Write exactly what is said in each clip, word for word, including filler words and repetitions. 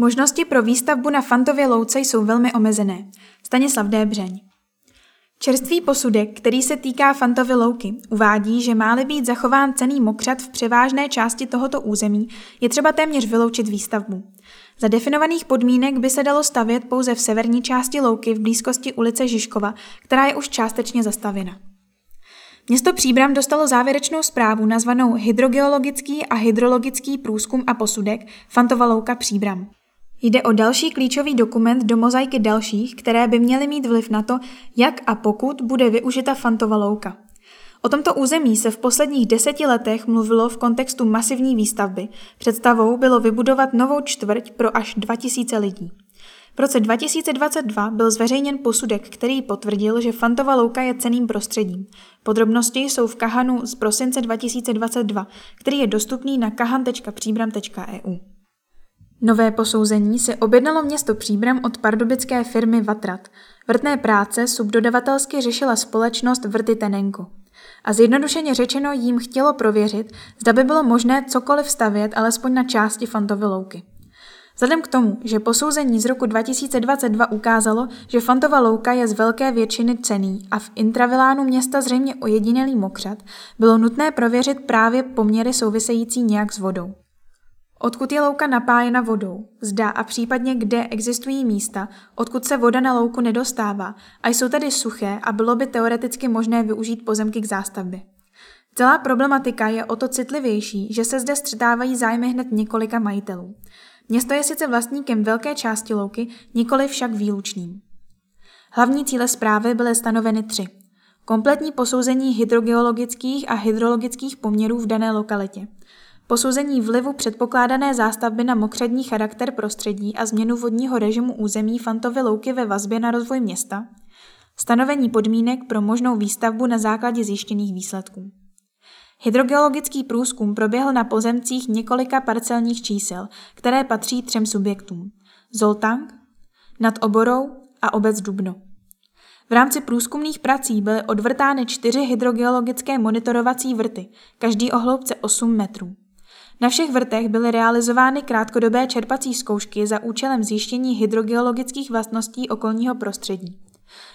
Možnosti pro výstavbu na Fantově louce jsou velmi omezené. Stanislav D. Břeň. Čerstvý posudek, který se týká Fantovy louky, uvádí, že má-li být zachován cenný mokřad v převážné části tohoto území, je třeba téměř vyloučit výstavbu. Za definovaných podmínek by se dalo stavět pouze v severní části louky v blízkosti ulice Žižkova, která je už částečně zastavěna. Město Příbram dostalo závěrečnou zprávu nazvanou Hydrogeologický a hydrologický průzkum a posudek Fantova louka Příbram. Jde o další klíčový dokument do mozaiky dalších, které by měly mít vliv na to, jak a pokud bude využita Fantova louka. O tomto území se v posledních deseti letech mluvilo v kontextu masivní výstavby. Představou bylo vybudovat novou čtvrť pro až dva tisíce lidí. V roce dva tisíce dvacet dva byl zveřejněn posudek, který potvrdil, že Fantova louka je cenným prostředím. Podrobnosti jsou v Kahanu z prosince dva tisíce dvacet dva, který je dostupný na kahan tečka příbram tečka e u. Nové posouzení si objednalo město Příbram od pardubické firmy Vatrať. Vrtné práce subdodavatelsky řešila společnost Vrty Tenenko. A zjednodušeně řečeno jim chtělo prověřit, zda by bylo možné cokoliv stavět alespoň na části Fantovy louky. Vzhledem k tomu, že posouzení z roku dva tisíce dvacet dva ukázalo, že Fantova louka je z velké většiny cenný a v intravilánu města zřejmě ojedinělý mokřad, bylo nutné prověřit právě poměry související nějak s vodou. Odkud je louka napájena vodou, zda a případně kde existují místa, odkud se voda na louku nedostává a jsou tedy suché a bylo by teoreticky možné využít pozemky k zástavbě. Celá problematika je o to citlivější, že se zde střetávají zájmy hned několika majitelů. Město je sice vlastníkem velké části louky, nikoli však výlučným. Hlavní cíle zprávy byly stanoveny tři. Kompletní posouzení hydrogeologických a hydrologických poměrů v dané lokalitě. Posouzení vlivu předpokládané zástavby na mokřadní charakter prostředí a změnu vodního režimu území Fantovy louky ve vazbě na rozvoj města. Stanovení podmínek pro možnou výstavbu na základě zjištěných výsledků. Hydrogeologický průzkum proběhl na pozemcích několika parcelních čísel, které patří třem subjektům – Zoltank, Nad Oborou a Obec Dubno. V rámci průzkumných prací byly odvrtány čtyři hydrogeologické monitorovací vrty, každý o hloubce osm metrů. Na všech vrtech byly realizovány krátkodobé čerpací zkoušky za účelem zjištění hydrogeologických vlastností okolního prostředí.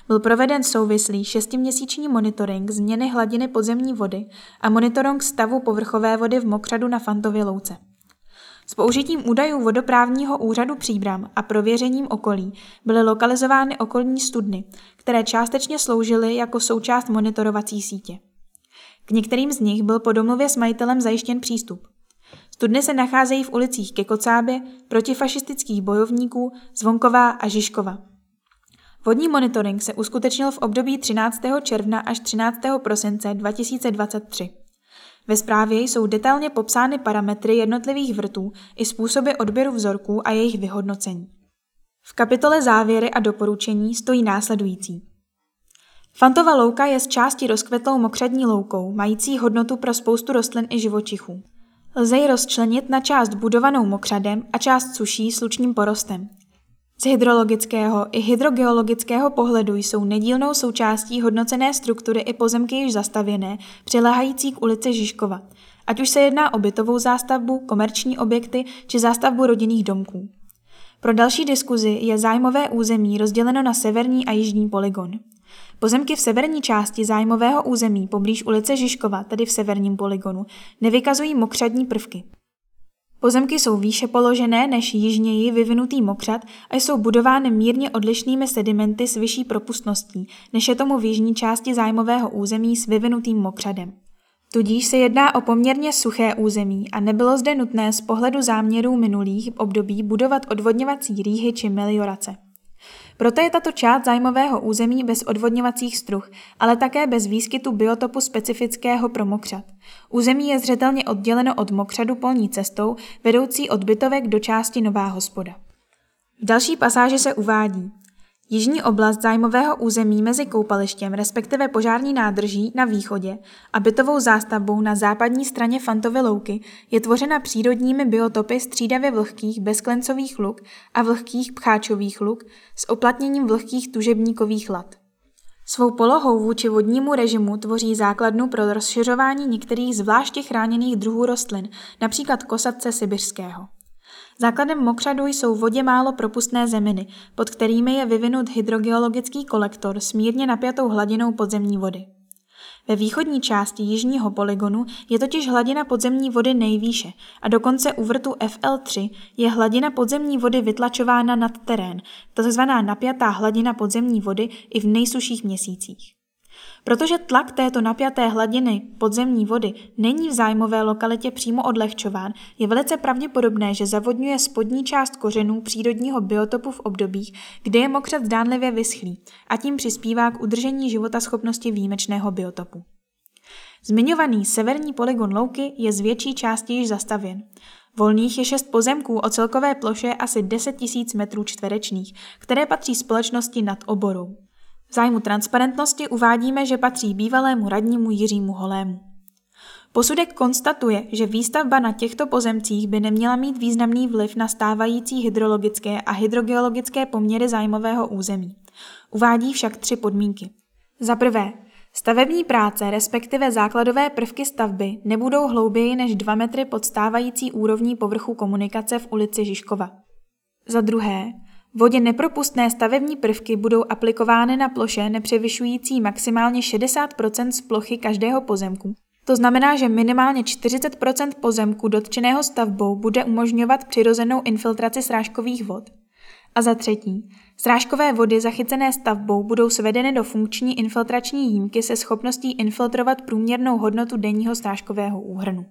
Byl proveden souvislý šestiměsíční monitoring změny hladiny podzemní vody a monitoring stavu povrchové vody v mokřadu na Fantově louce. S použitím údajů vodoprávního úřadu Příbram a prověřením okolí byly lokalizovány okolní studny, které částečně sloužily jako součást monitorovací sítě. K některým z nich byl po domluvě s majitelem zajištěn přístup. Studny se nacházejí v ulicích Ke Kocábě, protifašistických bojovníků, Zvonková a Žižkova. Vodní monitoring se uskutečnil v období třináctého června až třináctého prosince dva tisíce dvacet tři. Ve zprávě jsou detailně popsány parametry jednotlivých vrtů i způsoby odběru vzorků a jejich vyhodnocení. V kapitole závěry a doporučení stojí následující. Fantova louka je z části rozkvetlou mokřadní loukou, mající hodnotu pro spoustu rostlin i živočichů. Lze ji rozčlenit na část budovanou mokřadem a část suší s lučním porostem. Z hydrologického i hydrogeologického pohledu jsou nedílnou součástí hodnocené struktury i pozemky již zastavěné, přiléhající k ulici Žižkova, ať už se jedná o bytovou zástavbu, komerční objekty či zástavbu rodinných domků. Pro další diskuzi je zájmové území rozděleno na severní a jižní polygon. Pozemky v severní části zájmového území poblíž ulice Žižkova, tedy v severním polygonu, nevykazují mokřadní prvky. Pozemky jsou výše položené než jižněji vyvinutý mokřad a jsou budovány mírně odlišnými sedimenty s vyšší propustností, než je tomu v jižní části zájmového území s vyvinutým mokřadem. Tudíž se jedná o poměrně suché území a nebylo zde nutné z pohledu záměrů minulých období budovat odvodňovací rýhy či meliorace. Proto je tato část zájmového území bez odvodňovacích struh, ale také bez výskytu biotopu specifického pro mokřad. Území je zřetelně odděleno od mokřadu polní cestou, vedoucí od bytovek do části Nová hospoda. V další pasáži se uvádí. Jižní oblast zájmového území mezi koupalištěm, respektive požární nádrží na východě a bytovou zástavbou na západní straně Fantovy louky je tvořena přírodními biotopy střídavě vlhkých bezklencových luk a vlhkých pcháčových luk s oplatněním vlhkých tužebníkových lat. Svou polohou vůči vodnímu režimu tvoří základnu pro rozšiřování některých zvláště chráněných druhů rostlin, například kosatce sibiřského. Základem mokřadů jsou vodě málo propustné zeminy, pod kterými je vyvinut hydrogeologický kolektor s mírně napjatou hladinou podzemní vody. Ve východní části jižního polygonu je totiž hladina podzemní vody nejvýše a dokonce u vrtu F L tři je hladina podzemní vody vytlačována nad terén, tzv. Napjatá hladina podzemní vody i v nejsuších měsících. Protože tlak této napjaté hladiny podzemní vody není v zájmové lokalitě přímo odlehčován, je velice pravděpodobné, že zavodňuje spodní část kořenů přírodního biotopu v obdobích, kdy je mokřad zdánlivě vyschlý a tím přispívá k udržení životaschopnosti výjimečného biotopu. Zmiňovaný severní polygon louky je z větší části již zastavěn. Volných je šest pozemků o celkové ploše asi deset tisíc metrů čtverečních, které patří společnosti Nad Oborou. V zájmu transparentnosti uvádíme, že patří bývalému radnímu Jiřímu Holému. Posudek konstatuje, že výstavba na těchto pozemcích by neměla mít významný vliv na stávající hydrologické a hydrogeologické poměry zájmového území. Uvádí však tři podmínky. Za prvé, stavební práce, respektive základové prvky stavby, nebudou hlouběji než dva metry pod stávající úrovní povrchu komunikace v ulici Žižkova. Za druhé, vodě nepropustné stavební prvky budou aplikovány na ploše nepřevyšující maximálně šedesát procent z plochy každého pozemku. To znamená, že minimálně čtyřicet procent pozemku dotčeného stavbou bude umožňovat přirozenou infiltraci srážkových vod. A za třetí, srážkové vody zachycené stavbou budou svedeny do funkční infiltrační jímky se schopností infiltrovat průměrnou hodnotu denního srážkového úhrnu.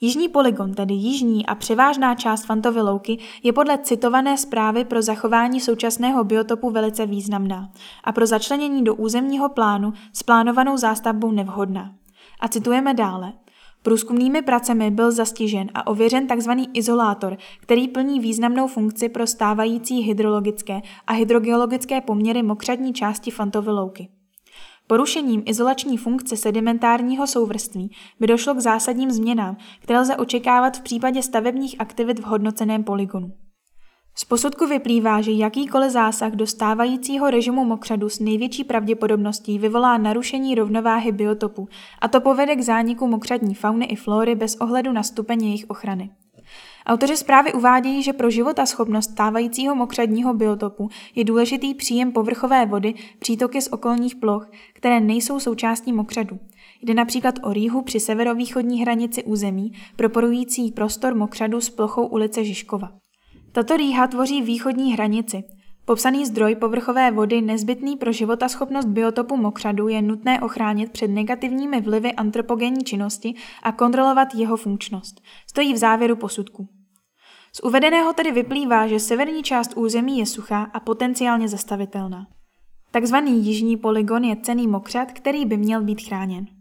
Jižní polygon, tedy jižní a převážná část Fantovy louky, je podle citované zprávy pro zachování současného biotopu velice významná a pro začlenění do územního plánu s plánovanou zástavbou nevhodná. A citujeme dále. Průzkumnými pracemi byl zastižen a ověřen tzv. Izolátor, který plní významnou funkci pro stávající hydrologické a hydrogeologické poměry mokřadní části Fantovy louky. Porušením izolační funkce sedimentárního souvrství by došlo k zásadním změnám, které lze očekávat v případě stavebních aktivit v hodnoceném polygonu. Z posudku vyplývá, že jakýkoliv zásah do stávajícího režimu mokřadu s největší pravděpodobností vyvolá narušení rovnováhy biotopu a to povede k zániku mokřadní fauny i flóry bez ohledu na stupeň jejich ochrany. Autoři zprávy uvádějí, že pro životaschopnost stávajícího mokřadního biotopu je důležitý příjem povrchové vody přítoky z okolních ploch, které nejsou součástí mokřadu. Jde například o rýhu při severovýchodní hranici území, proporující prostor mokřadu s plochou ulice Žižkova. Tato rýha tvoří východní hranici. Popsaný zdroj povrchové vody nezbytný pro životaschopnost biotopu mokřadu je nutné ochránit před negativními vlivy antropogenní činnosti a kontrolovat jeho funkčnost. Stojí v závěru posudku. Z uvedeného tedy vyplývá, že severní část území je suchá a potenciálně zastavitelná. Takzvaný jižní polygon je cenný mokřad, který by měl být chráněn.